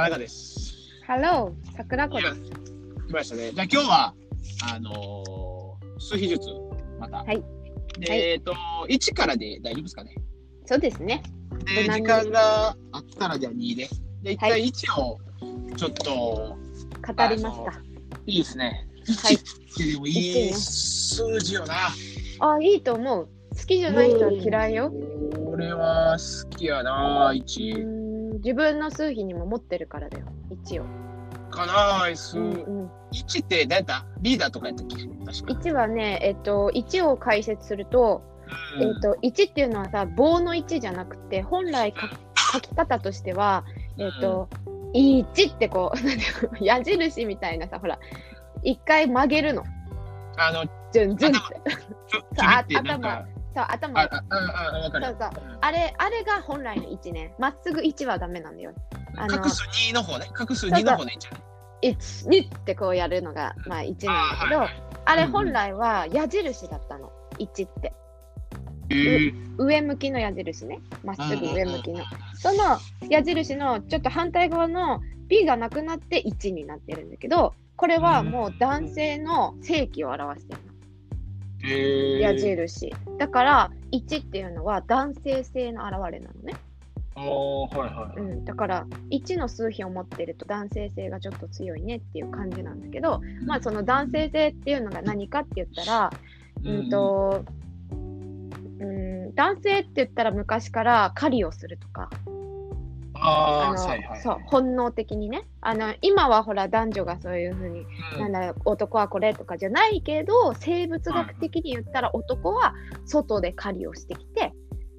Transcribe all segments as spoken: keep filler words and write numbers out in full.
田中です。ハロー、桜子です。来ましたね。じゃあ今日はあのー、数秘術また。はい。で、はい、えっ、ー、といちからで大丈夫ですかね。そうですね。で時間があったらじゃあにで。で一回いちをちょっと、はい、語りますか。いいですね。はい。いちでもいい数字よな。あ、いいと思う。好きじゃない人は嫌いよ。俺は好きやな、いち。自分の数秘にも持ってるからだよ、いちを。かなぁ、数、うんうん、いちって何だ？リーダーとかやったっけ？確かいちはね、えっと、いちを解説すると、うん、えっと、いちっていうのはさ、棒のいちじゃなくて、本来書き方としては、うん、えっと、いちってこう、矢印みたいなさ、ほら、一回曲げるの。あの、ジュンジュンって。頭、ちょ、頭。頭あれが本来のいちね。まっすぐいちはダメなんだよ。あの隠すにの方ね。隠すにの方ね。いち、にってこうやるのが、まあ、いちなんだけど、 あ,、はいはい、あれ本来は矢印だったの、いちって、えー、上向きの矢印ね。まっすぐ上向きの、その矢印のちょっと反対側の B がなくなっていちになってるんだけど、これはもう男性の性器を表してるの、えー、矢印だから、いちっていうのは男性性の表れなのね。ああ、はいはい、うん、だからいちの数比を持ってると男性性がちょっと強いねっていう感じなんだけど、うん、まあその男性性っていうのが何かって言ったら、うんと、うん、男性って言ったら昔から狩りをするとか、ああの、はいはい、そう、本能的にね。あの今はほら男女がそういう風に、うん、なんだ男はこれとかじゃないけど、生物学的に言ったら男は外で狩りをしてきて、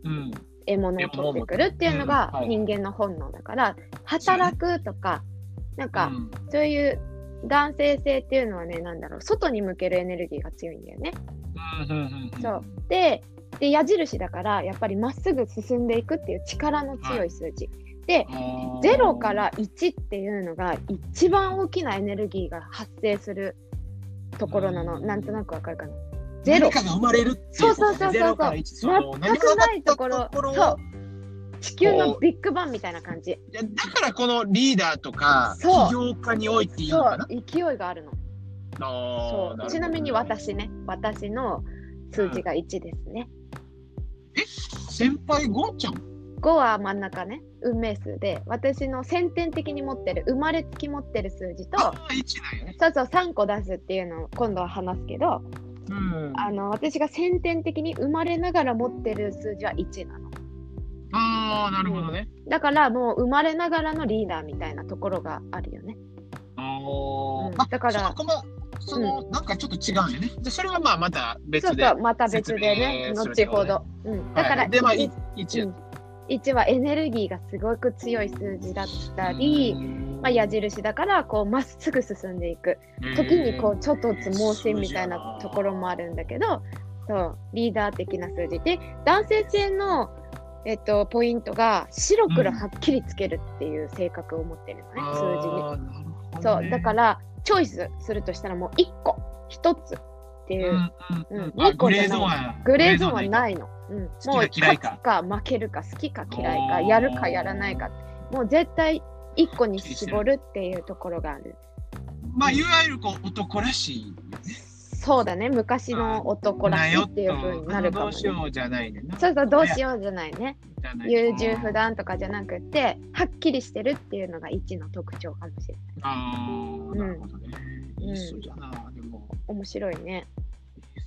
うん、獲物を取ってくるっていうのが人間の本能だから、うん、はい、働くとかなんか、うん、そういう男性性っていうのはね、なんだろう、外に向けるエネルギーが強いんだよね。うん、そうで、で矢印だからやっぱりまっすぐ進んでいくっていう力の強い数字。はいで、ゼロからいちっていうのが一番大きなエネルギーが発生するところなの。なんとなくわかるかな。ゼロ何かが生まれるっていう。そうそうそうそう、全くないところ、そう地球のビッグバンみたいな感じ。いや、だからこのリーダーとか起業家においていうのかな、そう勢いがあるの。あ、そう。ちなみに私ね、私の数字がいちですね、うん、え、先輩ごちゃん、ごは真ん中ね、運命数で、私の先天的に持ってる、生まれつき持ってる数字と、ね、そうそう、さんこ出すっていうのを今度は話すけど、うん、あの私が先天的に生まれながら持ってる数字はいちなの。ああ、なるほどね、うん、だからもう生まれながらのリーダーみたいなところがあるよね。あ、うん、だからその、うん、なんかちょっと違うんよね。でそれはまあまた別で、そうそう、また別でね、後ほど、うん、だから、はい、でまあいち、うん、いちはエネルギーがすごく強い数字だったり、まあ、矢印だからこうまっすぐ進んでいく、時にこうちょっとずつ盲信みたいなところもあるんだけど、そうリーダー的な数字で、男性性の、えっと、ポイントが白黒はっきりつけるっていう性格を持ってるのね、うん、数字に。そうだからチョイスするとしたらもういっこひとつっていう、うんうんうん、グレーゾーンはグレーゾーンはないの。うん、もう勝つか負けるか、好きか嫌いか、やるかやらないか、もう絶対いっこに絞るっていうところがある。まあいわゆるこう男らしいよね。そうだね、昔の男らしいっていう風になるかもね。どうしようじゃないね。そうそう、どうしようじゃないね。優柔不断とかじゃなくて、はっきりしてるっていうのがいちの特徴かもしれない。ああ、なるほどね。いい数じゃな、でも面白いね。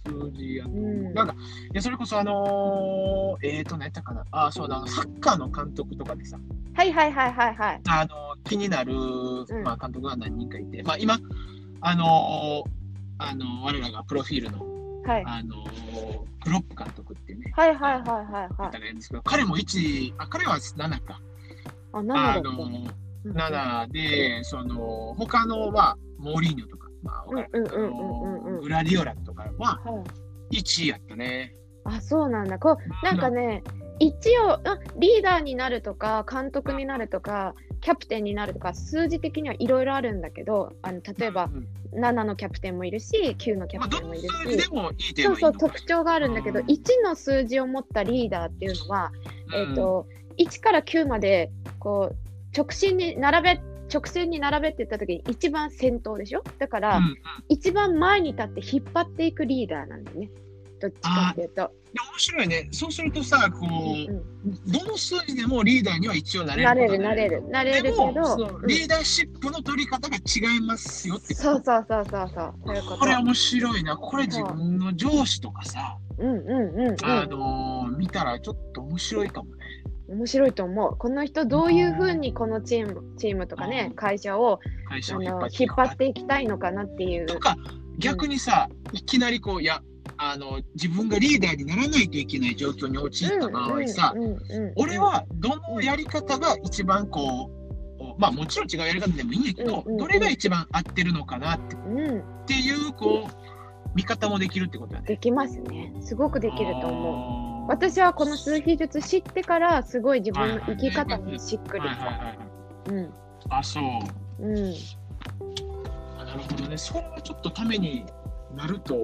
数字や、うん、なんかいやそれこそあのー、えっ、ー、と何やったかな、あ、そうだ、あのサッカーの監督とかでさ、はいはいはいはいはい、あの気になる、まあ、監督が何人かいて、うん、まあ今あのー、あのー、我らがプロフィールの、はい、あのー、クロップ監督っていうね、はいはいはいはいはい、なんですけど、彼もいち、あ、彼はななか、あ、ななだっけ、あのー、ななで、その他のはモーリーニョとか、まあ、グラディオラとかは、はい、いちやったね。あ、そうなんだ。こうなんかね、いちを、あ、リーダーになるとか監督になるとかキャプテンになるとか、数字的にはいろいろあるんだけど、あの例えば、うん、ななのキャプテンもいるし、きゅうのキャプテンもいるし、まあ、どの数字でもいい点はいいのか。そうそう、特徴があるんだけど、いちの数字を持ったリーダーっていうのは、えーと、いちからきゅうまでこう直進に並べ直線に並べって言った時に一番先頭でしょ。だから、うん、一番前に立って引っ張っていくリーダーなんだよね、どっちかっていうと。面白いね。そうするとさ、こう、うん、どの数字でもリーダーには一応なれる、なれるなれるなれるけど、うん、リーダーシップの取り方が違いますよってこと。そうそうそうそうそう。そういうこと。これ面白いな。これ自分の上司とかさ、うんうんうん、うん、あのー、見たらちょっと面白いかもね。面白いと思う。この人どういうふうにこのチーム、チームとかね、会社を、会社を引っ張っていきたいのかな、あの、引っ張っていきたいのかなっていう。とか逆にさ、うん、いきなりこう、いや、あの自分がリーダーにならないといけない状況に陥った場合さ、俺はどのやり方が一番こう、まあもちろん違うやり方でもいいんだけど、どれが一番合ってるのかなって、うん、っていうこう見方もできるってことだね。できますね。すごくできると思う。私はこの数秘術知ってからすごい自分の生き方にしっくりした。うん。あ、そう。うん。あ、なるほどね。それはちょっとためになると。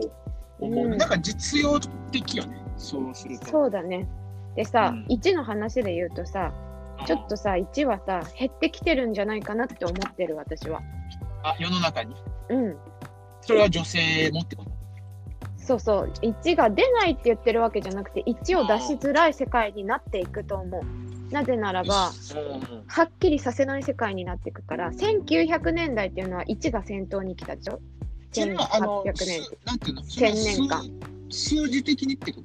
うん、なんか実用的よね。そうすると。そうだね。でさ、うん、いちの話で言うとさ、ちょっとさ、いちはさ、減ってきてるんじゃないかなって思ってる、私は。あ、世の中に。うん。それは女性もってこと？そうそう。いちが出ないって言ってるわけじゃなくて、いちを出しづらい世界になっていくと思う。なぜならば、うん、はっきりさせない世界になっていくから、せんきゅうひゃくねんだいっていうのはいちが先頭に来たでしょ。せんはっぴゃくねん、せんねんかん数字的にってこ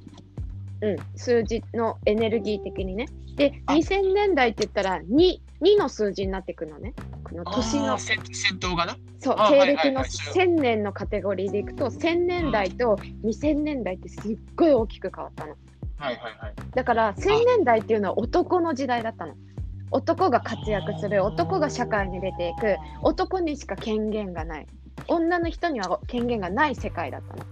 と？うん、数字のエネルギー的にね。で、にせんねんだいって言ったら 2, 2の数字になってくのね。この年の先頭がな。そう、経歴のせんねんのカテゴリーでいくと、せんねんだいとにせんねんだいってすっごい大きく変わったの。はいはいはい。だからせんねんだいっていうのは男の時代だったの。男が活躍する、男が社会に出ていく、男にしか権限がない、女の人には権限がない世界だったの。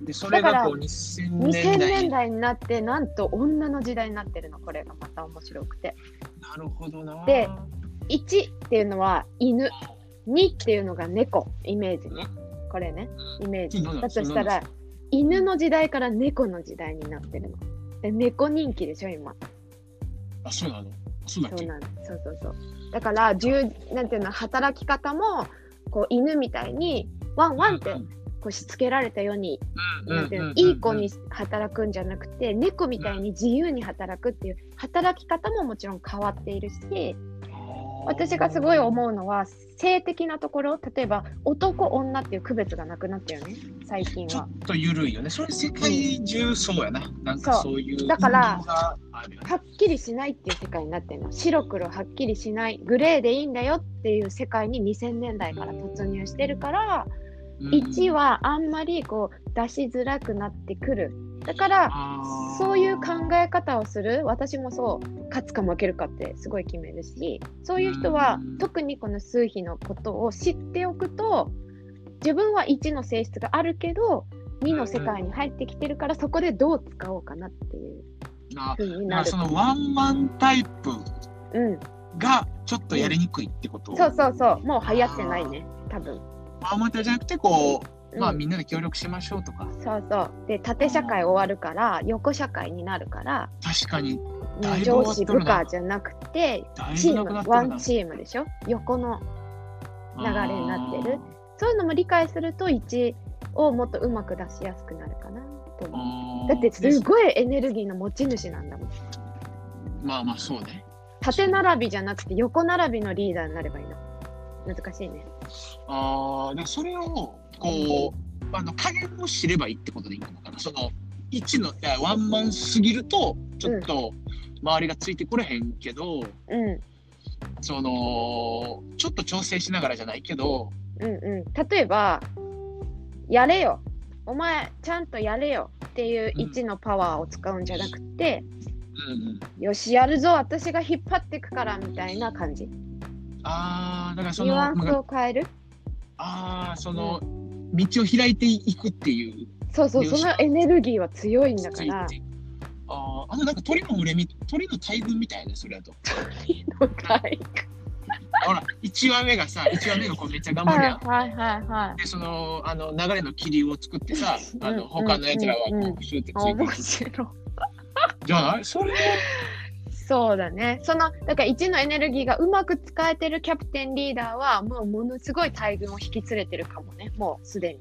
でそれがこうにせんねんだいになって、なんと女の時代になってるの。これがまた面白くて。なるほどな。でいちっていうのは犬、にっていうのが猫、イメージね。これね、イメージだとしたら犬の時代から猫の時代になってるので、猫人気でしょ今。あ、そうなの。そうだっけ。そうなの。そうそうそう。だから十なんていうの、働き方もこう犬みたいにワンワンってこうしつけられたように、なんていうの、いい子に働くんじゃなくて、猫みたいに自由に働くっていう働き方ももちろん変わっているし、私がすごい思うのは性的なところ、例えば男女っていう区別がなくなったよね最近は。ちょっと緩いよね。それ世界中そうやな。なんかそういう、だからはっきりしないっていう世界になってるの。白黒はっきりしない、グレーでいいんだよっていう世界ににせんねんだいから突入してるから、うん、いちはあんまりこう出しづらくなってくる。だからそういう考え方をする、私もそう、勝つか負けるかってすごい決めるし、そういう人は特にこの数秘のことを知っておくと、自分はいちの性質があるけどにの世界に入ってきてるから、そこでどう使おうかなっていうふうになる。そのワンマンタイプがちょっとやりにくいってこと、うんうん、そうそうそう。もう流行ってないね多分。ワンマンタイプじゃなくてこう、まあ、みんなで協力しましょうとか、うん、そうそう。で縦社会終わるから横社会になるから、確かに上司部下じゃなくてチーム、ワンチームでしょ、横の流れになってる。そういうのも理解するといちをもっとうまく出しやすくなるかなと思う。だってすごいエネルギーの持ち主なんだもん。まあまあそうね。縦並びじゃなくて横並びのリーダーになればいいな。難しいね。ああ、でそれをこうあの加減を知ればいいってことでいいのかな。そのいちのワンマンすぎるとちょっと周りがついてこれへんけど、うん、そのちょっと調整しながらじゃないけど、うんうん、例えばやれよお前ちゃんとやれよっていういちのパワーを使うんじゃなくて、うんうん、よしやるぞ私が引っ張っていくからみたいな感じ。あー、だからそのニュアンスを変える。ああ、その、うん、道を開いていくっていう。そうそう、そのエネルギーは強いんだから。ああ、あのなんか鳥の群れみ、鳥の大群みたいな、それだと。鳥の大群。ほら、いちわめがさ、いちわめがこうめっちゃ頑張るやん。はいはいはい。で、その、あの流れの霧を作ってさ、あの他のやつらはこうシューってついていく。面白い。じゃあ、それ。そうだね。そのだからいちのエネルギーがうまく使えてるキャプテンリーダーはもうものすごい大群を引き連れてるかもね、もうすでに。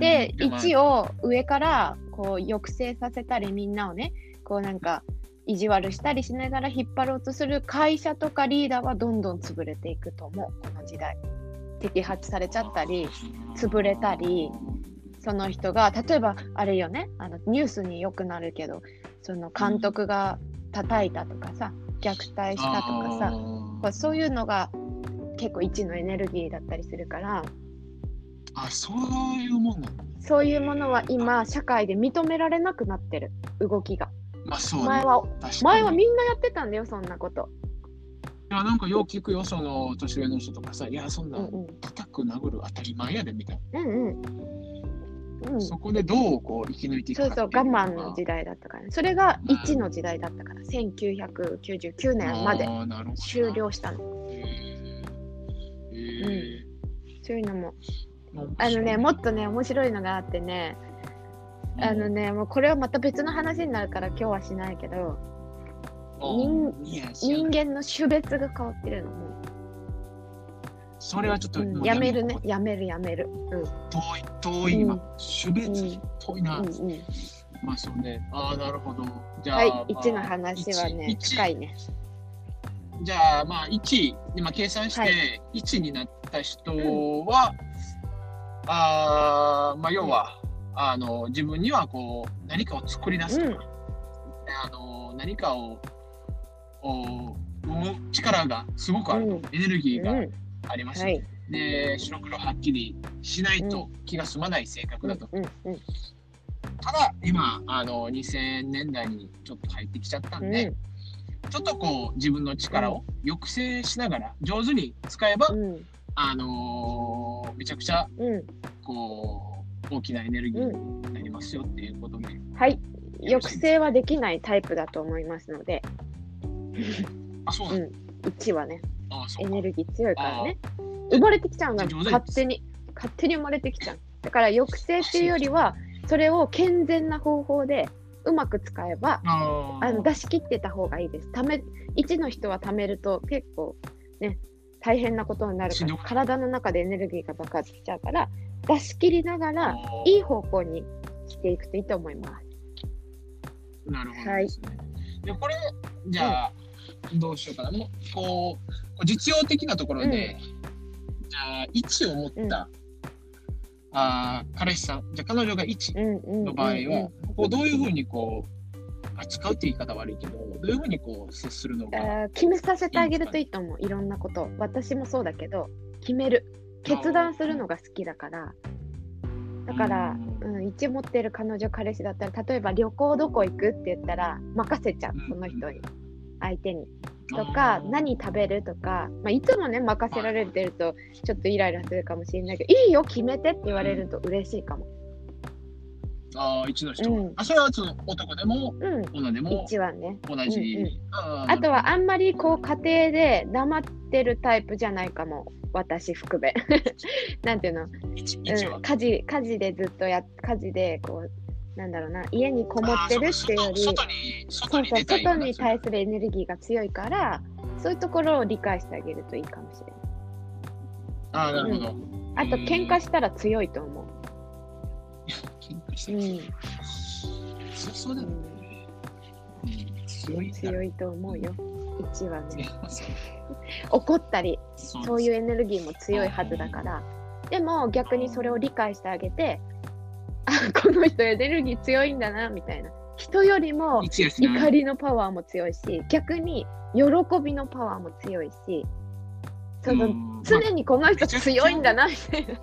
でいちを上からこう抑制させたり、みんなをねこうなんか意地悪したりしながら引っ張ろうとする会社とかリーダーはどんどん潰れていくと思う。この時代摘発されちゃったり潰れたり、その人が例えばあれよね、あのニュースによくなるけど、その監督が叩いたとかさ、虐待したとかさ、うん、そういうのが結構いちのエネルギーだったりするから。あ、そういうものそういうものは今社会で認められなくなってる動きが、まあそうね、前は前はみんなやってたんだよ、そんなこと。いや、なんかよく聞くよ、その年上の人とかさ、いやそんな、うんうん、叩く殴る当たり前やでみたいな、うんうんうん、そこでどうこう生き抜いていくかっていうのが、そうそう、我慢の時代だったから、ね、それがいちの時代だったから、うん、せんきゅうひゃくきゅうじゅうきゅうねんまで終了したの。へえーえーうん、そういうのもあのね、もっとね面白いのがあってね、うん、あのね、もうこれはまた別の話になるから今日はしないけど、人, 人間の種別が変わってるのも。それはちょっと、うん、やめるね、やめるやめる、うん、遠い遠い今、うん、種別、うん、遠いな、うんうん、まあそうね。ああ、なるほど。じゃあ、はい、まあ、いちの話はね近いね。じゃあまあいち今計算していちになった人は、うん、あまあ、要は、うん、あの自分にはこう何かを作り出すとか、うん、あの何かを生む力がすごくあると、うん、エネルギーがあります、うん、はい、で白黒はっきりしないと気が済まない性格だと、うんうんうん、ただ今あのにせんねんだいにちょっと入ってきちゃったんで、うん、ちょっとこう自分の力を抑制しながら上手に使えば、うん、あのー、めちゃくちゃ、うん、こう大きなエネルギーになりますよっていうことで、うん、はい、抑制はできないタイプだと思いますのであ、そうなん、うん、いちはね、あ、そうか、エネルギー強いからね、生まれてきちゃうの、勝手に勝手に生まれてきちゃう。だから抑制っていうよりはそれを健全な方法でうまく使えば、ああの出し切ってた方がいいです。ためいちの人はためると結構ね大変なことになるから、体の中でエネルギーが爆発しちゃうから、出し切りながらいい方向にしていくといいと思います。なるほどですね、はい、でこれじゃあ、うん、どうしようかな。もうこう実用的なところで、うん、じゃあいちを持った、うん、あ彼氏さん、じゃあ彼女がいちの場合は、うんうんうんうん、こうどういうふうにこう扱うって言い方悪いけど、どういうふうにこう接するのが、決めさせてあげるといいと思う。いろんなこと、私もそうだけど、決める、決断するのが好きだから、だから、うん、いち持ってる彼女彼氏だったら、例えば旅行どこ行くって言ったら任せちゃう、その人に、相手にとか、何食べるとか、まあ、いつもね任せられてるとちょっとイライラするかもしれないけど、いいよ決めてって言われると嬉しいかも。あいちの人、うん、あそれはちょっと男でも、うん、女でもいちはね同じ、うんうん、あ, あとはあんまりこう家庭で黙ってるタイプじゃないかも、私含めなんていうの、いち、うん、家事家事でずっとや家事でこうなんだろうな、家にこもってるっていうより、そうそう外に外に対するエネルギーが強いから、そういうところを理解してあげるといいかもしれない。あなるほど、うん、あと喧嘩したら強いと思う。うん、そそうだね、うん、強い強いと思うよ、いちはね怒ったりそういうエネルギーも強いはずだから。でも逆にそれを理解してあげて、あこの人エネルギー強いんだなみたいな、人よりも怒りのパワーも強いし、逆に喜びのパワーも強いし、その常にこの人強いんだなみたいな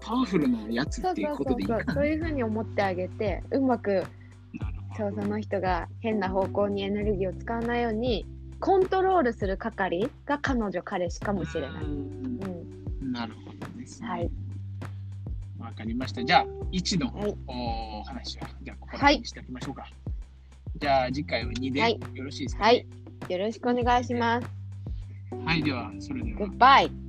パワフルなやつっていうことでいいかな。そうそうそうそう、そういう風に思ってあげて、うまくそうその人が変な方向にエネルギーを使わないようにコントロールする係が彼女彼氏かもしれない。うん、うん、なるほどですね。はい。わかりました。じゃあいちの、はい、お話はじゃあここにしておきましょうか。はい、じゃあ次回はにで、はい、よろしいですか、ね。はい。よろしくお願いします。はい、ではそれでは。グッバイ。